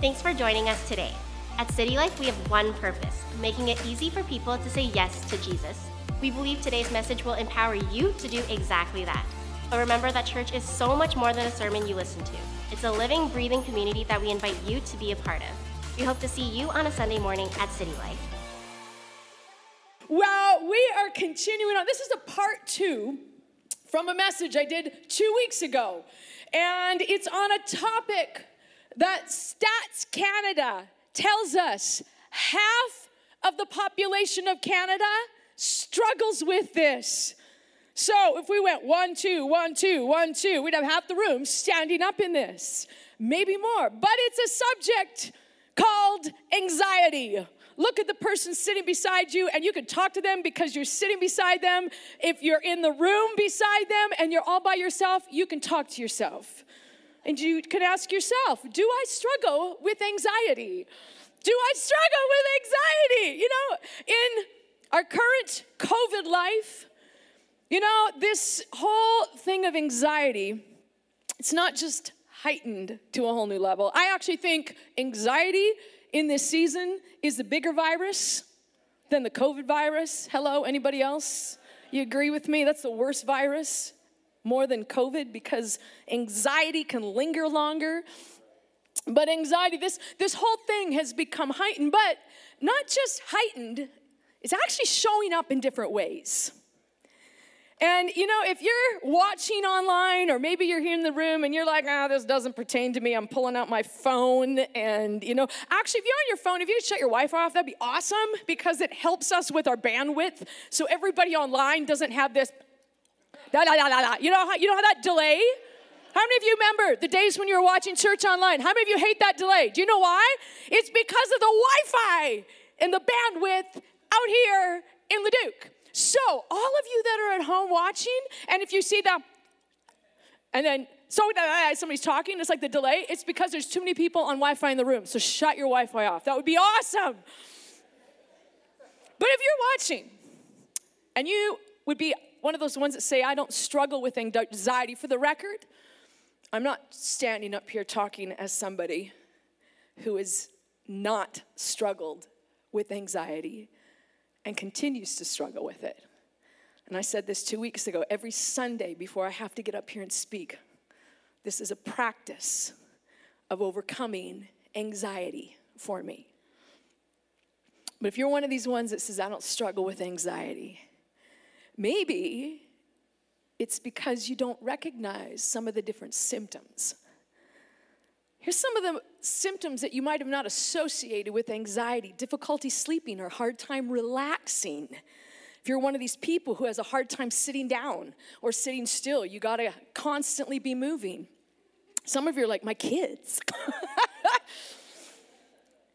Thanks for joining us today. At City Life, we have one purpose, making it easy for people to say yes to Jesus. We believe today's message will empower you to do exactly that. But remember that church is so much more than a sermon you listen to. It's a living, breathing community that we invite you to be a part of. We hope to see you on a Sunday morning at City Life. Well, we are continuing on. This is a part two from a message I did 2 weeks ago. And it's on a topic that Stats Canada tells us half of the population of Canada struggles with this. So if we went 1, 2, 1, 2, 1, 2, we'd have half the room standing up in this, maybe more. But it's a subject called anxiety. Look at the person sitting beside you, and you can talk to them because you're sitting beside them. If you're in the room beside them and you're all by yourself, you can talk to yourself. And you can ask yourself, do I struggle with anxiety? Do I struggle with anxiety? You know, in our current COVID life, you know, this whole thing of anxiety, it's not just heightened to a whole new level. I actually think anxiety in this season is the bigger virus than the COVID virus. Hello, anybody else? You agree with me? That's the worst virus, more than COVID, because anxiety can linger longer. But anxiety, this whole thing has become heightened, but not just heightened, it's actually showing up in different ways. And, you know, if you're watching online or maybe you're here in the room and you're like, this doesn't pertain to me, I'm pulling out my phone and, you know. Actually, if you're on your phone, if you shut your Wi-Fi off, that'd be awesome because it helps us with our bandwidth. So everybody online doesn't have this, you know how that delay? How many of you remember the days when you were watching church online? How many of you hate that delay? Do you know why? It's because of the Wi-Fi and the bandwidth out here in Leduc. So all of you that are at home watching, and if you see that, and then somebody's talking, it's like the delay, it's because there's too many people on Wi-Fi in the room. So shut your Wi-Fi off. That would be awesome. But if you're watching, and you would be one of those ones that say, I don't struggle with anxiety, for the record, I'm not standing up here talking as somebody who has not struggled with anxiety and continues to struggle with it. And I said this 2 weeks ago, every Sunday before I have to get up here and speak, this is a practice of overcoming anxiety for me. But if you're one of these ones that says, I don't struggle with anxiety, maybe it's because you don't recognize some of the different symptoms. Here's some of the symptoms that you might have not associated with anxiety: difficulty sleeping or hard time relaxing. If you're one of these people who has a hard time sitting down or sitting still, you gotta constantly be moving. Some of you are like, my kids.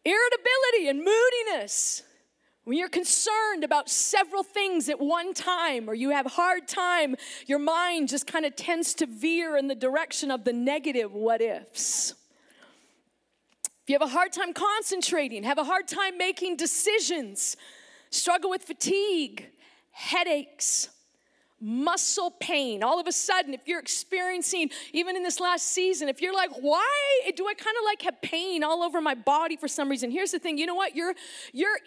Irritability and moodiness. When you're concerned about several things at one time, or you have a hard time, your mind just kind of tends to veer in the direction of the negative what ifs. If you have a hard time concentrating, have a hard time making decisions, struggle with fatigue, headaches, muscle pain. All of a sudden, if you're experiencing, even in this last season, if you're like, why do I kind of like have pain all over my body for some reason? Here's the thing. You know what? Your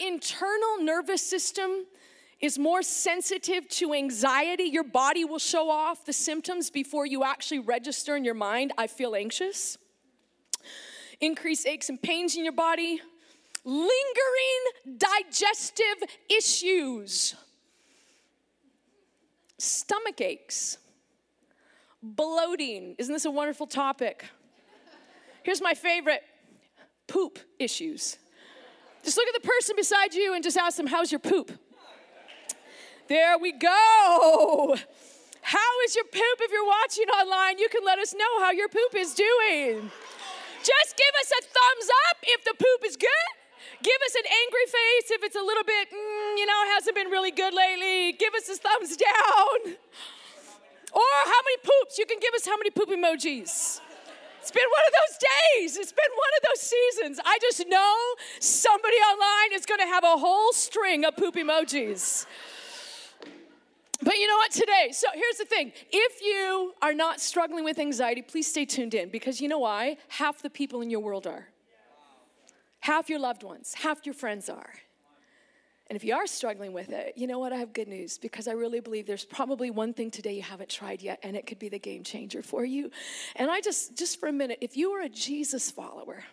internal nervous system is more sensitive to anxiety. Your body will show off the symptoms before you actually register in your mind, I feel anxious. Increased aches and pains in your body. Lingering digestive issues. Stomach aches, bloating. Isn't this a wonderful topic? Here's my favorite, poop issues. Just look at the person beside you and just ask them, how's your poop? There we go. How is your poop? If you're watching online, you can let us know how your poop is doing. Just give us a thumbs up if the poop is good. Give us an angry face if it's a little bit, hasn't been really good lately. Give us a thumbs down. Or how many poops? You can give us how many poop emojis. It's been one of those days. It's been one of those seasons. I just know somebody online is going to have a whole string of poop emojis. But you know what, today, so here's the thing. If you are not struggling with anxiety, please stay tuned in, because you know why? Half the people in your world are. Half your loved ones, half your friends are. And if you are struggling with it, you know what? I have good news, because I really believe there's probably one thing today you haven't tried yet, and it could be the game changer for you. And I just for a minute, if you are a Jesus follower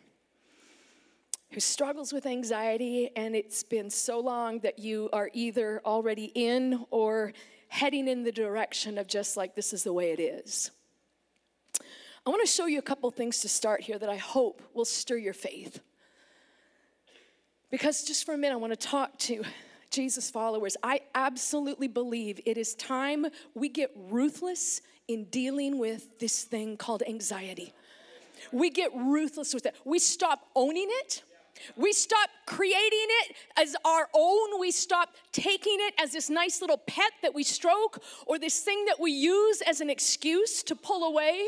who struggles with anxiety, and it's been so long that you are either already in or heading in the direction of just like, this is the way it is. I want to show you a couple things to start here that I hope will stir your faith. Because just for a minute, I want to talk to Jesus followers. I absolutely believe it is time we get ruthless in dealing with this thing called anxiety. We get ruthless with it. We stop owning it. We stop creating it as our own. We stop taking it as this nice little pet that we stroke, or this thing that we use as an excuse to pull away.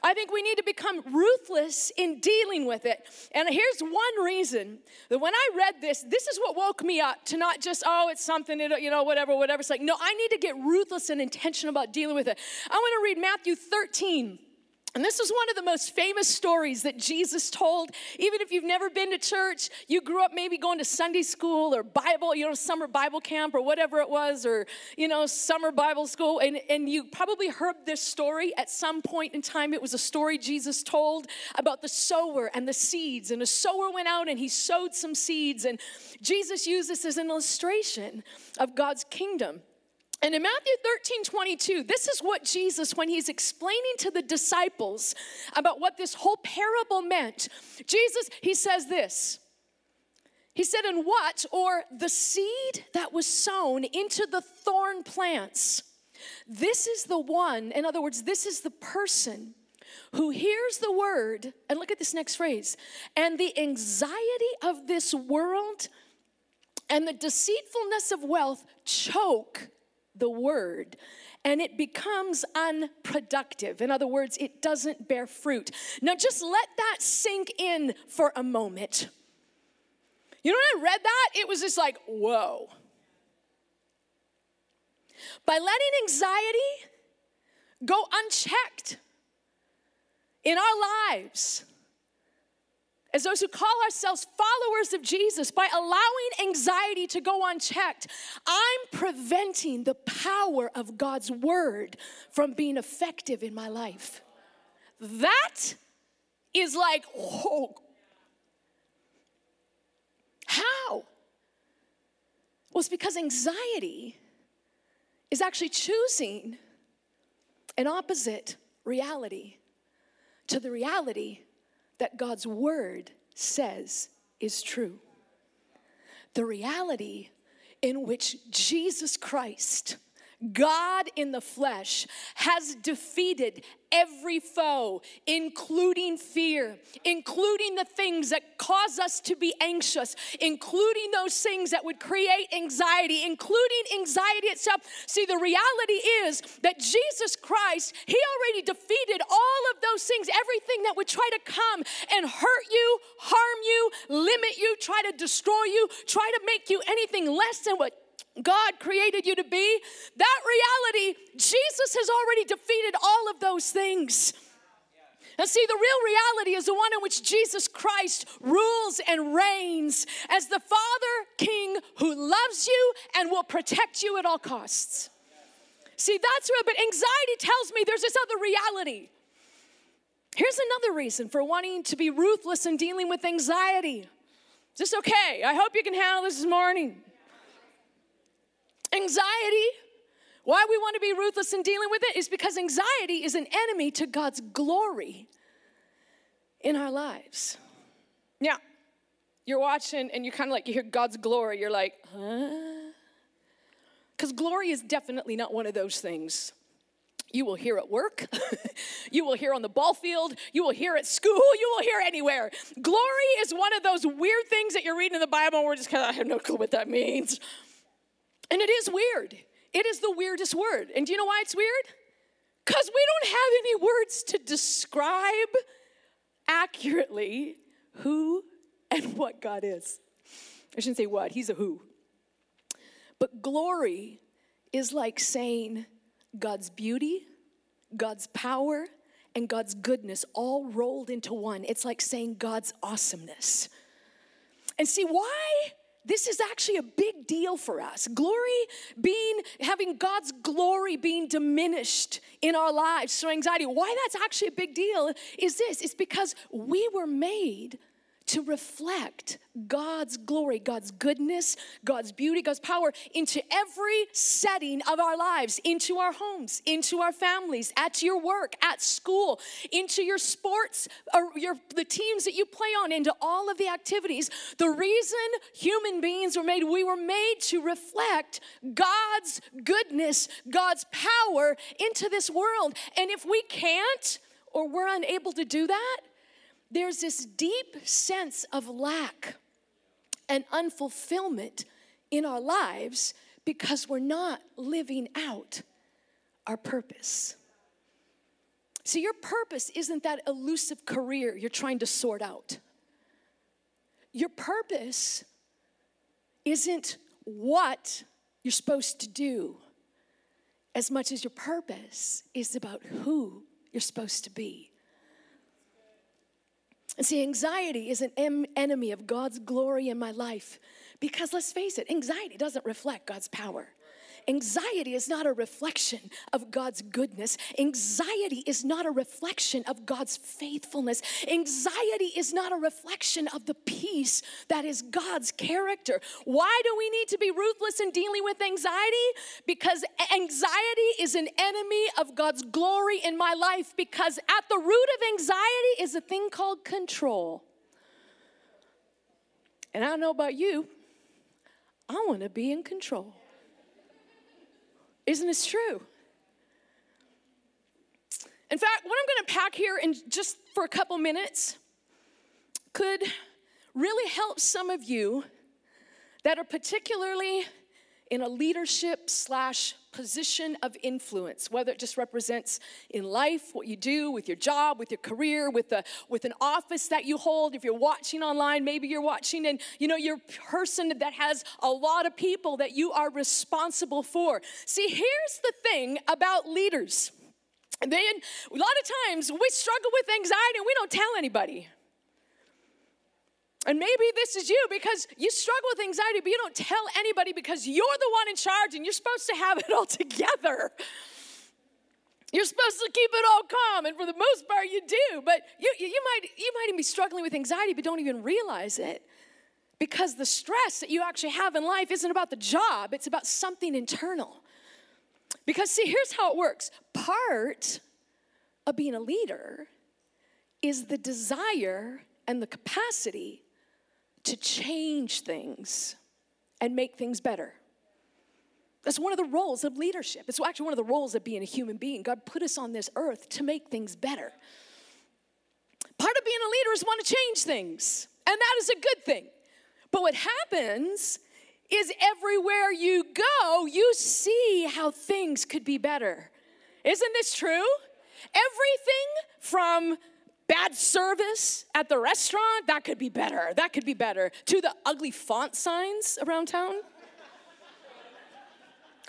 I think we need to become ruthless in dealing with it. And here's one reason that when I read this, this is what woke me up to not just, oh, it's something, you know, whatever. It's like, no, I need to get ruthless and intentional about dealing with it. I want to read Matthew 13. And this was one of the most famous stories that Jesus told. Even if you've never been to church, you grew up maybe going to Sunday school or Bible, you know, summer Bible camp or whatever it was, or, you know, summer Bible school. And you probably heard this story at some point in time. It was a story Jesus told about the sower and the seeds. And a sower went out and he sowed some seeds. And Jesus used this as an illustration of God's kingdom. And in Matthew 13:22, this is what Jesus, when he's explaining to the disciples about what this whole parable meant, Jesus, he says this. He said, and what, or the seed that was sown into the thorn plants, this is the one, in other words, this is the person who hears the word, and look at this next phrase, and the anxiety of this world and the deceitfulness of wealth choke the word, and it becomes unproductive. In other words, it doesn't bear fruit. Now just let that sink in for a moment. You know, when I read that, it was just like, whoa. By letting anxiety go unchecked in our lives, as those who call ourselves followers of Jesus, by allowing anxiety to go unchecked, I'm preventing the power of God's word from being effective in my life. That is like, whoa. How? Well, it's because anxiety is actually choosing an opposite reality to the reality that God's word says is true. The reality in which Jesus Christ, God in the flesh, has defeated every foe, including fear, including the things that cause us to be anxious, including those things that would create anxiety, including anxiety itself. See, the reality is that Jesus Christ, he already defeated all of those things, everything that would try to come and hurt you, harm you, limit you, try to destroy you, try to make you anything less than what God created you to be. That reality, Jesus has already defeated all of those things. And see, the real reality is the one in which Jesus Christ rules and reigns as the Father King who loves you and will protect you at all costs. See, that's real, but anxiety tells me there's this other reality. Here's another reason for wanting to be ruthless in dealing with anxiety. Is this okay? I hope you can handle this morning. Anxiety, why we want to be ruthless in dealing with it is because anxiety is an enemy to God's glory in our lives. Now, you're watching and you're kind of like, you hear God's glory, you're like, huh? Because glory is definitely not one of those things. You will hear at work, you will hear on the ball field, you will hear at school, you will hear anywhere. Glory is one of those weird things that you're reading in the Bible and we're just kind of, I have no clue what that means. And it is weird. It is the weirdest word. And do you know why it's weird? Because we don't have any words to describe accurately who and what God is. I shouldn't say what, he's a who. But glory is like saying God's beauty, God's power, and God's goodness all rolled into one. It's like saying God's awesomeness. And see why? This is actually a big deal for us. Glory being, having God's glory being diminished in our lives through anxiety. Why that's actually a big deal is this. It's because we were made to reflect God's glory, God's goodness, God's beauty, God's power into every setting of our lives, into our homes, into our families, at your work, at school, into your sports, or the teams that you play on, into all of the activities. The reason human beings were made, we were made to reflect God's goodness, God's power into this world. And if we can't or we're unable to do that, there's this deep sense of lack and unfulfillment in our lives because we're not living out our purpose. See, your purpose isn't that elusive career you're trying to sort out. Your purpose isn't what you're supposed to do as much as your purpose is about who you're supposed to be. And see, anxiety is an enemy of God's glory in my life because, let's face it, anxiety doesn't reflect God's power. Anxiety is not a reflection of God's goodness. Anxiety is not a reflection of God's faithfulness. Anxiety is not a reflection of the peace that is God's character. Why do we need to be ruthless in dealing with anxiety? Because anxiety is an enemy of God's glory in my life, because at the root of anxiety is a thing called control. And I don't know about you, I want to be in control. Isn't this true? In fact, what I'm going to pack here in just for a couple minutes could really help some of you that are particularly in a leadership / position of influence, whether it just represents in life, what you do with your job, with your career, with an office that you hold. If you're watching online, maybe you're watching and, you know, you're a person that has a lot of people that you are responsible for. See, here's the thing about leaders. A lot of times we struggle with anxiety and we don't tell anybody. And maybe this is you because you struggle with anxiety, but you don't tell anybody because you're the one in charge and you're supposed to have it all together. You're supposed to keep it all calm, and for the most part you do. But you might even be struggling with anxiety but don't even realize it, because the stress that you actually have in life isn't about the job. It's about something internal. Because see, here's how it works. Part of being a leader is the desire and the capacity to change things and make things better. That's one of the roles of leadership. It's actually one of the roles of being a human being. God put us on this earth to make things better. Part of being a leader is want to change things, and that is a good thing. But what happens is everywhere you go, you see how things could be better. Isn't this true? Everything from bad service at the restaurant, that could be better, that could be better, to the ugly font signs around town.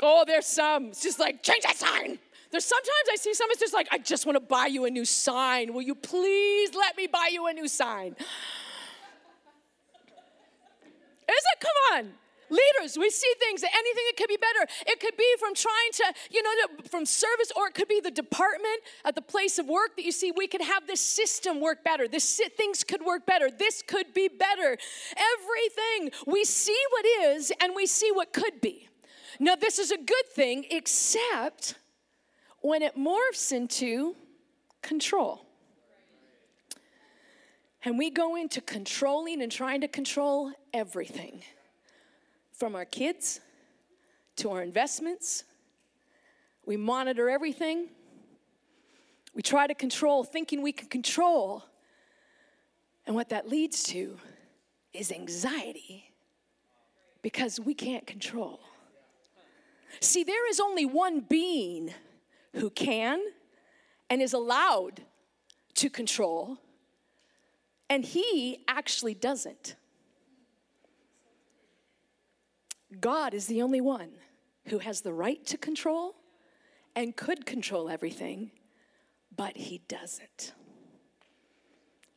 Oh, there's some, it's just like, change that sign. There's sometimes I see some, it's just like, I just want to buy you a new sign. Will you please let me buy you a new sign? Is it? Come on. Leaders, we see things, anything that could be better. It could be from trying to, you know, from service, or it could be the department at the place of work that you see, we could have this system work better. Things could work better. This could be better. Everything. We see what is and we see what could be. Now, this is a good thing, except when it morphs into control. And we go into controlling and trying to control everything. From our kids to our investments, we monitor everything. We try to control, thinking we can control. And what that leads to is anxiety, because we can't control. See, there is only one being who can and is allowed to control, and he actually doesn't. God is the only one who has the right to control and could control everything, but he doesn't.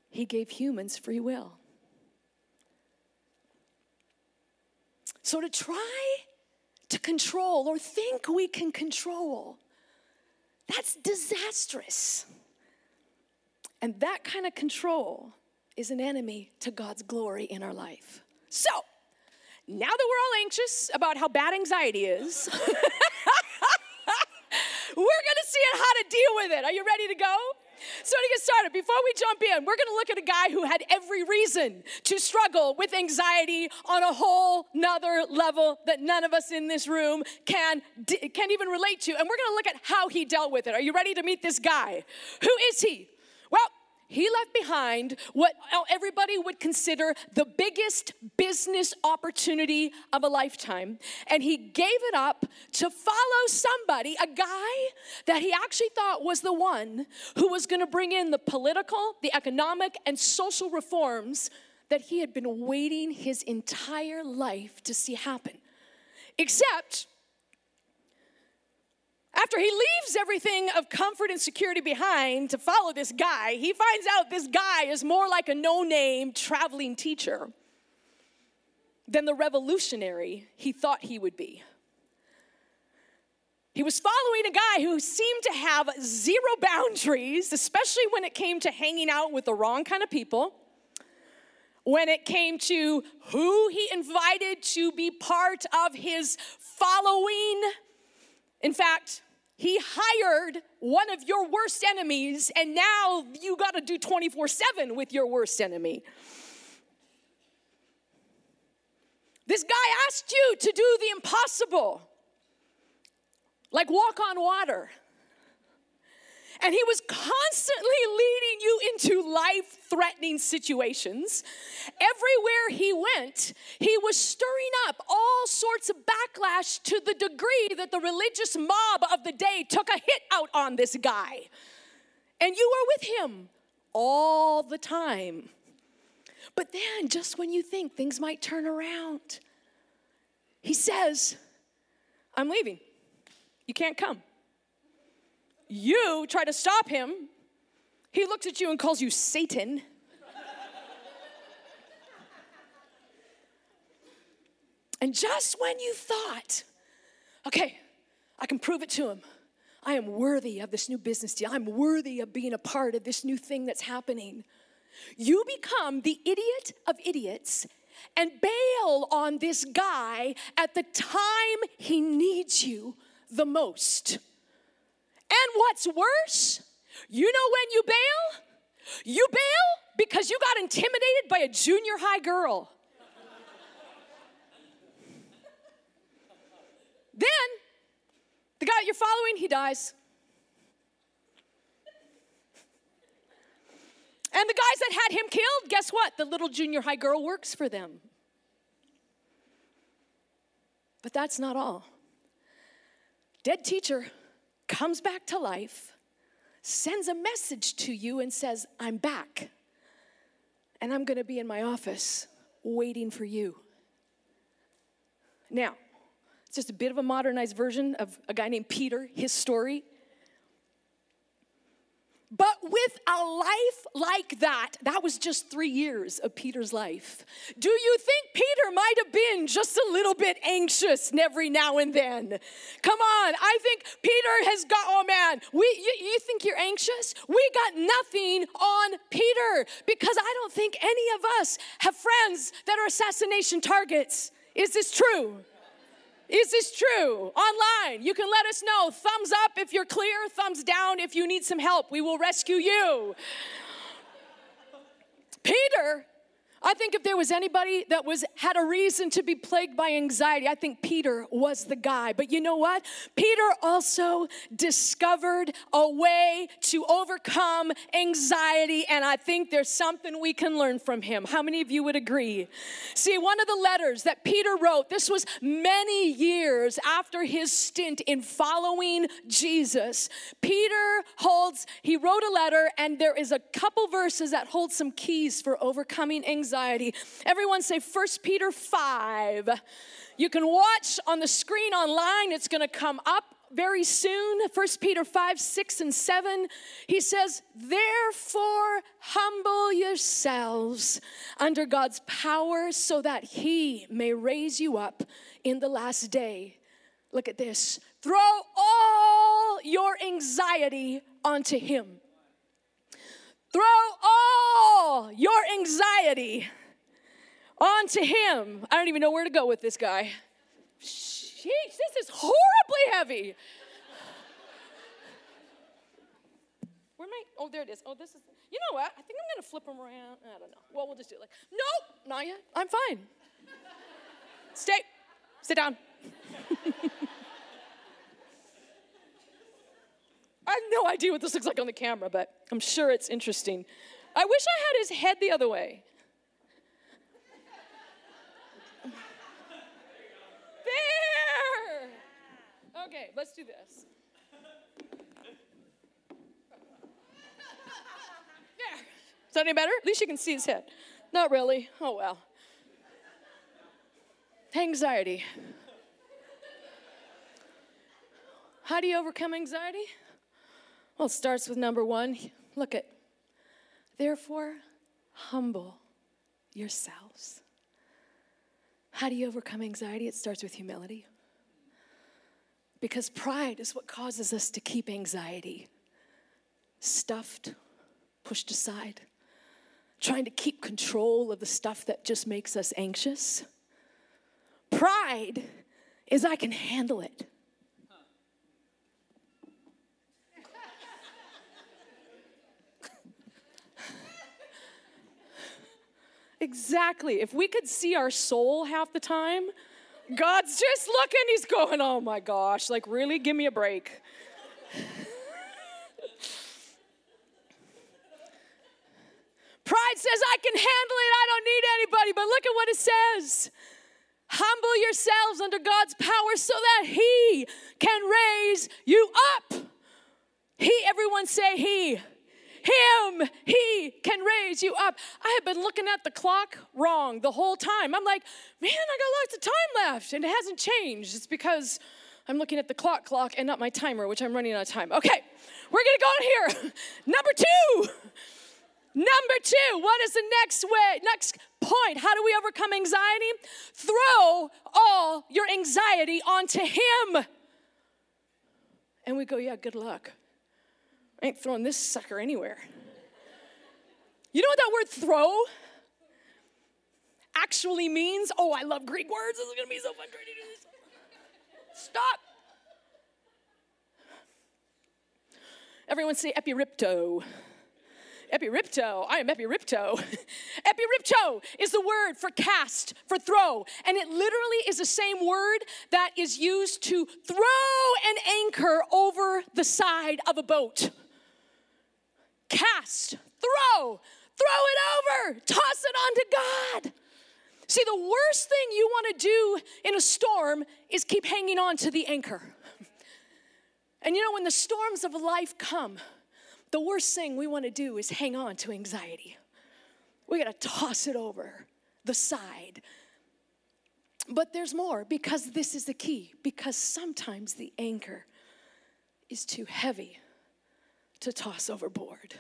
He gave humans free will. So to try to control or think we can control, that's disastrous. And that kind of control is an enemy to God's glory in our life. So, now that we're all anxious about how bad anxiety is, we're going to see how to deal with it. Are you ready to go? So to get started, before we jump in, we're going to look at a guy who had every reason to struggle with anxiety on a whole nother level that none of us in this room can even relate to. And we're going to look at how he dealt with it. Are you ready to meet this guy? Who is he? Well, he left behind what everybody would consider the biggest business opportunity of a lifetime. And he gave it up to follow somebody, a guy that he actually thought was the one who was going to bring in the political, the economic, and social reforms that he had been waiting his entire life to see happen. Except, after he leaves everything of comfort and security behind to follow this guy, he finds out this guy is more like a no-name traveling teacher than the revolutionary he thought he would be. He was following a guy who seemed to have zero boundaries, especially when it came to hanging out with the wrong kind of people, when it came to who he invited to be part of his following. In fact, he hired one of your worst enemies, and now you got to do 24/7 with your worst enemy. This guy asked you to do the impossible, like walk on water. And he was constantly leading you into life-threatening situations. Everywhere he went, he was stirring up all sorts of backlash to the degree that the religious mob of the day took a hit out on this guy. And you were with him all the time. But then, just when you think things might turn around, he says, "I'm leaving. You can't come." You try to stop him. He looks at you and calls you Satan. And just when you thought, okay, I can prove it to him. I am worthy of this new business deal. I'm worthy of being a part of this new thing that's happening. You become the idiot of idiots and bail on this guy at the time he needs you the most. And what's worse, you know when you bail? You bail because you got intimidated by a junior high girl. Then, the guy you're following, he dies. And the guys that had him killed, guess what? The little junior high girl works for them. But that's not all. Dead teacher comes back to life, sends a message to you and says, "I'm back, and I'm going to be in my office waiting for you." Now, it's just a bit of a modernized version of a guy named Peter, his story. But with a life like that, that was just 3 years of Peter's life. Do you think Peter might have been just a little bit anxious every now and then? Come on, I think Peter has got, oh man, you think you're anxious? We got nothing on Peter, because I don't think any of us have friends that are assassination targets. Is this true? Is this true? Online, you can let us know. Thumbs up if you're clear. Thumbs down if you need some help. We will rescue you. Peter, I think if there was anybody that had a reason to be plagued by anxiety, I think Peter was the guy. But you know what? Peter also discovered a way to overcome anxiety, and I think there's something we can learn from him. How many of you would agree? See, one of the letters that Peter wrote, this was many years after his stint in following Jesus. He wrote a letter, and there is a couple verses that hold some keys for overcoming anxiety. Everyone say 1 Peter 5. You can watch on the screen online. It's going to come up. very soon, 1 Peter 5, 6, and 7, he says, therefore humble yourselves under God's power so that he may raise you up in the last day. Look at this. Throw all your anxiety onto him. Throw all your anxiety onto him. I don't even know where to go with this guy. Jeez, this is horribly heavy. Where am I? Oh, there it is. Oh, this is, you know what? I think I'm going to flip him around. I don't know. Well, we'll just do it like, nope, not yet. I'm fine. Sit down. I have no idea what this looks like on the camera, but I'm sure it's interesting. I wish I had his head the other way. There! Okay, let's do this. There. Is that any better? At least you can see his head. Not really. Oh, well. Anxiety. How do you overcome anxiety? Well, it starts with number one. Look at, therefore, humble yourselves. How do you overcome anxiety? It starts with humility. Because pride is what causes us to keep anxiety stuffed, pushed aside, trying to keep control of the stuff that just makes us anxious. Pride is I can handle it. Exactly. If we could see our soul half the time, God's just looking. He's going, oh my gosh, like really, give me a break. Pride says, I can handle it. I don't need anybody. But look at what it says. Humble yourselves under God's power so that he can raise you up. He, everyone say he. Him, he can raise you up. I have been looking at the clock wrong the whole time. I'm like, man, I got lots of time left, and it hasn't changed. It's because I'm looking at the clock and not my timer, which I'm running out of time. Okay, we're gonna go in here. Number two, what is the next point? How do we overcome anxiety? Throw all your anxiety onto him. And we go, yeah, good luck. I ain't throwing this sucker anywhere. You know what that word throw actually means? Oh, I love Greek words. This is going to be so fun trying to do this. Stop. Everyone say epiripto. Epiripto. I am epiripto. Epiripto is the word for cast, for throw. And it literally is the same word that is used to throw an anchor over the side of a boat. Cast, throw it over, toss it onto God. See, the worst thing you want to do in a storm is keep hanging on to the anchor. And you know, when the storms of life come, the worst thing we want to do is hang on to anxiety. We got to toss it over the side. But there's more, because this is the key, because sometimes the anchor is too heavy to toss overboard.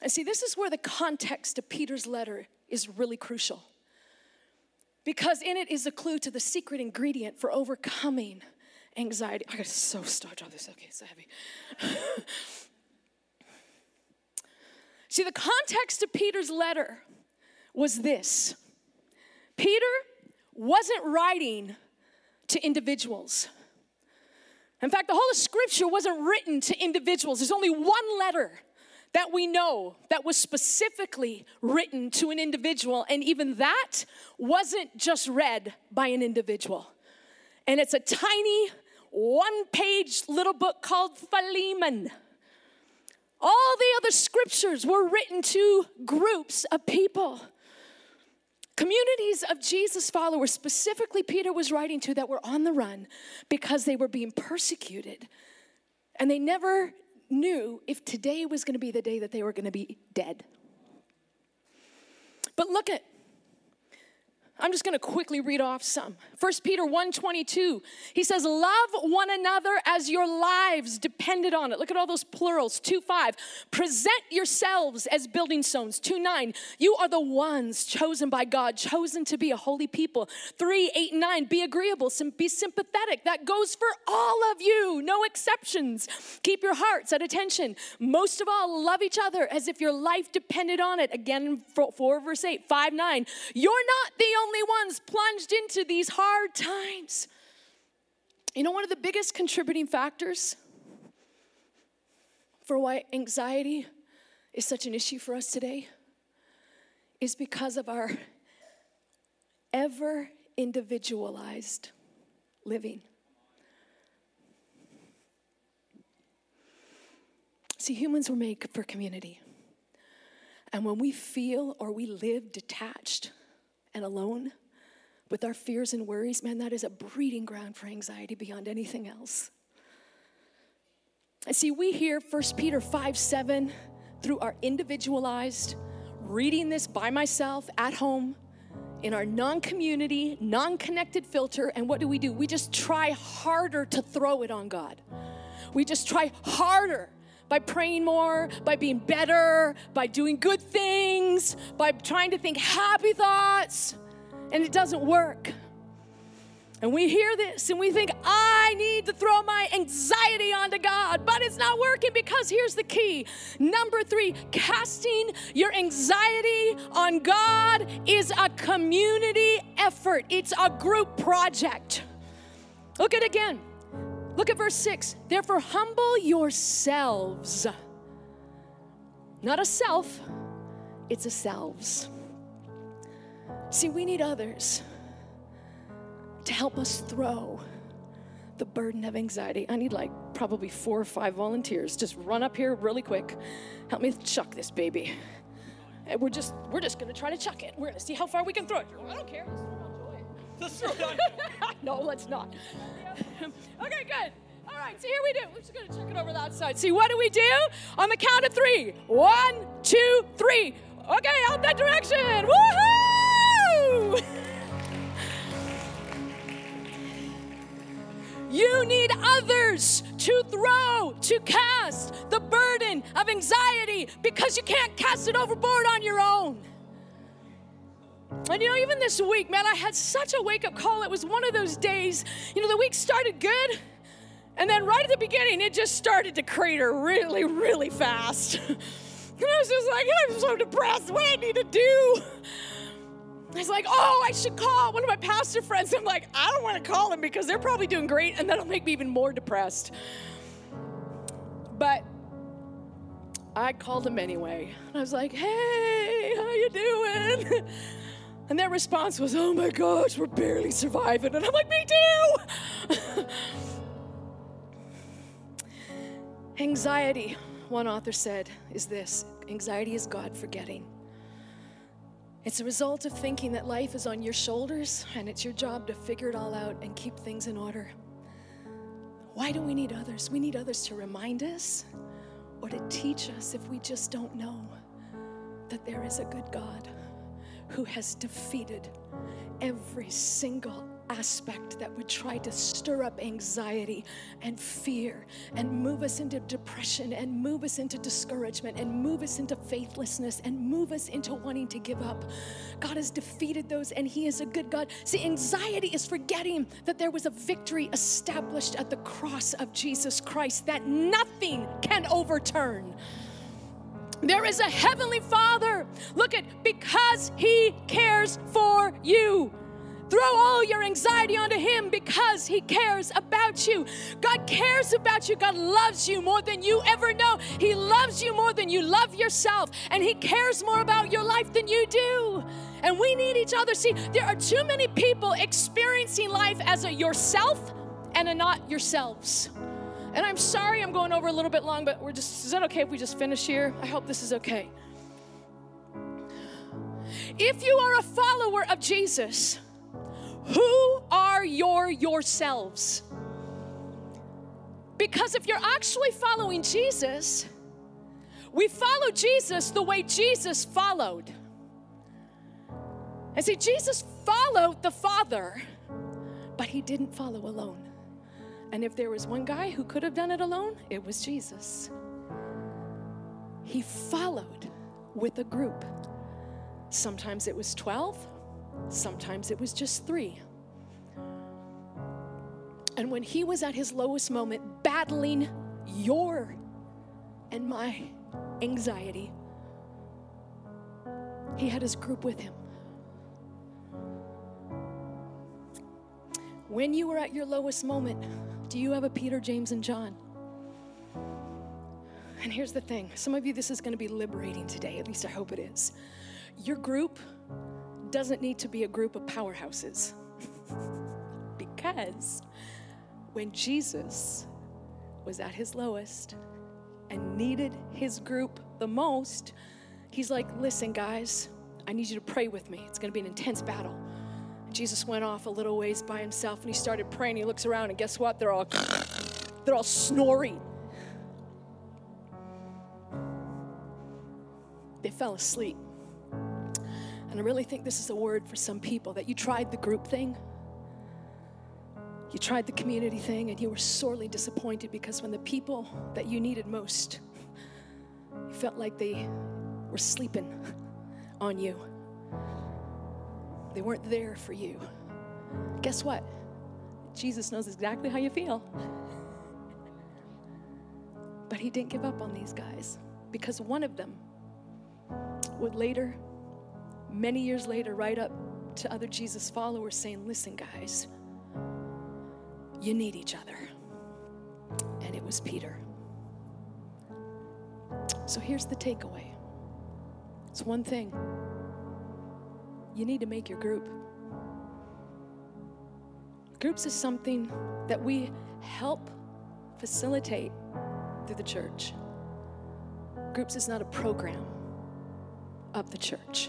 And see, this is where the context of Peter's letter is really crucial, because in it is a clue to the secret ingredient for overcoming anxiety. I got so starched on this. Okay, it's so heavy. See, the context of Peter's letter was this. Peter wasn't writing to individuals. In fact, the whole of Scripture wasn't written to individuals. There's only one letter that we know that was specifically written to an individual, and even that wasn't just read by an individual. And it's a tiny, one-page little book called Philemon. All the other scriptures were written to groups of people, communities of Jesus followers, specifically Peter was writing to, that were on the run because they were being persecuted. And they never knew if today was going to be the day that they were going to be dead. But look at, I'm just going to quickly read off some. 1 Peter 1:22, he says, love one another as your lives depended on it. Look at all those plurals. 2:5, present yourselves as building stones. 2:9, you are the ones chosen by God, chosen to be a holy people. 3:8-9, be agreeable, be sympathetic. That goes for all of you, no exceptions. Keep your hearts at attention. Most of all, love each other as if your life depended on it. Again, 4:8, 5:9, you're not the only ones plunged into these hard times. You know, one of the biggest contributing factors for why anxiety is such an issue for us today is because of our ever individualized living. See, humans were made for community. And when we feel or we live detached and alone with our fears and worries, man, that is a breeding ground for anxiety beyond anything else. And see, we hear 1 Peter 5:7 through our individualized, reading this by myself at home, in our non-community, non-connected filter, and what do? We just try harder to throw it on God. We just try harder by praying more, by being better, by doing good things, by trying to think happy thoughts, and it doesn't work. And we hear this and we think, I need to throw my anxiety onto God, but it's not working because here's the key. 3, casting your anxiety on God is a community effort. It's a group project. Look at it again. Look at verse 6. Therefore, humble yourselves. Not a self, it's a selves. See, we need others to help us throw the burden of anxiety. I need like probably 4 or 5 volunteers. Just run up here really quick. Help me chuck this baby. And we're just gonna try to chuck it. We're gonna see how far we can throw it. I don't care. Let's throw it on you. No, let's not. Okay, good. All right, so here we do. We're just going to check it over that side. See, what do we do? On the count of 3. 1, 2, 3. Okay, out that direction. Woohoo! You need others to throw, to cast the burden of anxiety because you can't cast it overboard on your own. And you know, even this week, man, I had such a wake-up call. It was one of those days, you know, the week started good, and then right at the beginning, it just started to crater really, really fast. And I was just like, I'm so depressed. What do I need to do? I was like, oh, I should call one of my pastor friends. I'm like, I don't want to call them because they're probably doing great, and that'll make me even more depressed. But I called them anyway. And I was like, hey, how you doing? And their response was, oh my gosh, we're barely surviving. And I'm like, me too. Anxiety, one author said, is this. Anxiety is God forgetting. It's a result of thinking that life is on your shoulders and it's your job to figure it all out and keep things in order. Why do we need others? We need others to remind us or to teach us if we just don't know that there is a good God who has defeated every single aspect that would try to stir up anxiety and fear and move us into depression and move us into discouragement and move us into faithlessness and move us into wanting to give up. God has defeated those and He is a good God. See, anxiety is forgetting that there was a victory established at the cross of Jesus Christ that nothing can overturn. There is a heavenly Father. Look at, because He cares for you. Throw all your anxiety onto Him because He cares about you. God cares about you. God loves you more than you ever know. He loves you more than you love yourself. And He cares more about your life than you do. And we need each other. See, there are too many people experiencing life as a yourself and a not yourselves. And I'm sorry I'm going over a little bit long, but is that okay if we just finish here? I hope this is okay. If you are a follower of Jesus, who are your yourselves? Because if you're actually following Jesus, we follow Jesus the way Jesus followed. And see, Jesus followed the Father, but he didn't follow alone. And if there was one guy who could have done it alone, it was Jesus. He followed with a group. Sometimes it was 12, sometimes it was just 3. And when he was at his lowest moment, battling your and my anxiety, he had his group with him. When you are at your lowest moment, do you have a Peter, James, and John? And here's the thing. Some of you, this is going to be liberating today. At least I hope it is. Your group doesn't need to be a group of powerhouses. Because when Jesus was at his lowest and needed his group the most, he's like, listen, guys, I need you to pray with me. It's going to be an intense battle. And Jesus went off a little ways by himself, and he started praying. He looks around, and guess what? They're all snoring. They fell asleep. And I really think this is a word for some people, that you tried the group thing. You tried the community thing, and you were sorely disappointed, because when the people that you needed most, you felt like they were sleeping on you. They weren't there for you. Guess what? Jesus knows exactly how you feel. But he didn't give up on these guys, because one of them would later, many years later, write up to other Jesus followers saying, listen, guys, you need each other. And it was Peter. So here's the takeaway. It's one thing. You need to make your group. Groups is something that we help facilitate through the church. Groups is not a program of the church.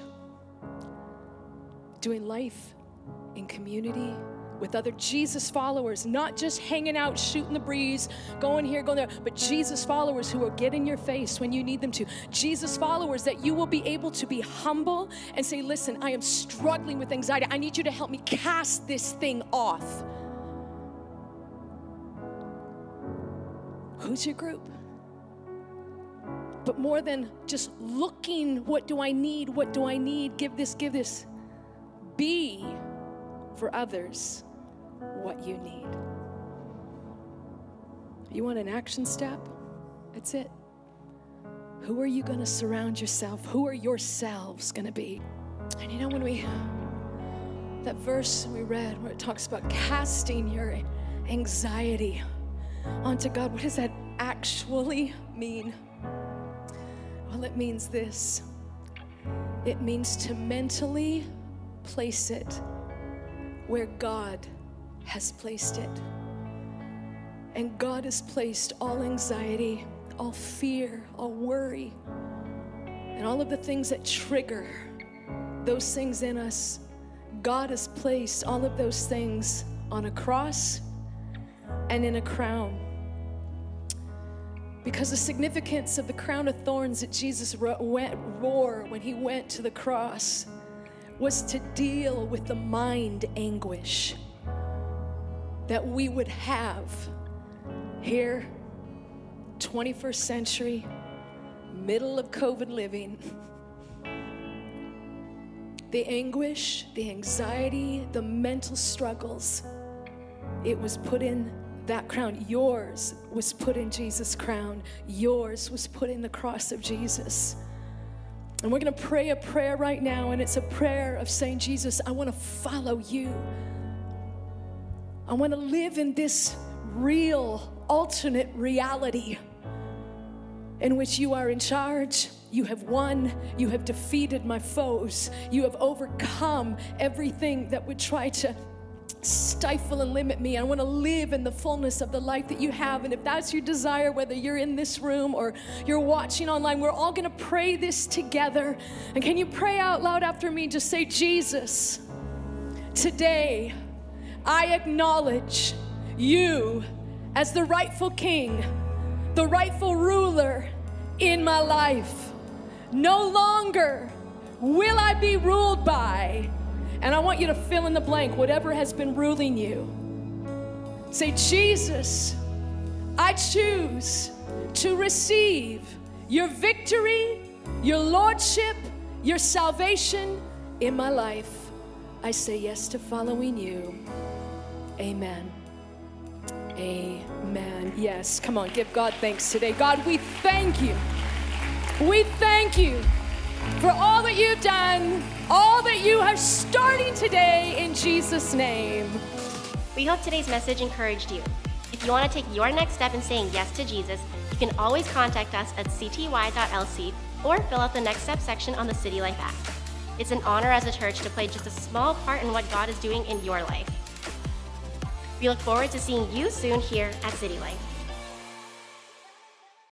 Doing life in community with other Jesus followers, not just hanging out, shooting the breeze, going here, going there, but Jesus followers who will get in your face when you need them to. Jesus followers that you will be able to be humble and say, listen, I am struggling with anxiety. I need you to help me cast this thing off. Who's your group? But more than just looking, what do I need, give this, be for others what you need. You want an action step? That's it. Who are you going to surround yourself? Who are yourselves going to be? And you know, when we, that verse we read where it talks about casting your anxiety onto God, what does that actually mean? Well, it means this. It means to mentally place it where God has placed it. And God has placed all anxiety, all fear, all worry, and all of the things that trigger those things in us. God has placed all of those things on a cross and in a crown. Because the significance of the crown of thorns that Jesus wore when he went to the cross was to deal with the mind anguish that we would have here, 21st century, middle of COVID living. The anguish, the anxiety, the mental struggles, it was put in that crown. Yours was put in Jesus' crown. Yours was put in the cross of Jesus. And we're going to pray a prayer right now, and it's a prayer of saying, Jesus, I want to follow you. I want to live in this real, alternate reality in which you are in charge. You have won. You have defeated my foes. You have overcome everything that would try to stifle and limit me. I want to live in the fullness of the life that you have. And if that's your desire, whether you're in this room or you're watching online, we're all going to pray this together. And can you pray out loud after me? Just say, Jesus, today I acknowledge you as the rightful king, the rightful ruler in my life. No longer will I be ruled by And I want you to fill in the blank, whatever has been ruling you. Say, Jesus, I choose to receive your victory, your lordship, your salvation in my life. I say yes to following you. Amen. Amen. Yes, come on, give God thanks today. God, we thank you. We thank you for all that you've done, all that you are starting today in Jesus' name. We hope today's message encouraged you. If you want to take your next step in saying yes to Jesus, you can always contact us at cty.lc or fill out the next step section on the City Life app. It's an honor as a church to play just a small part in what God is doing in your life. We look forward to seeing you soon here at City Life.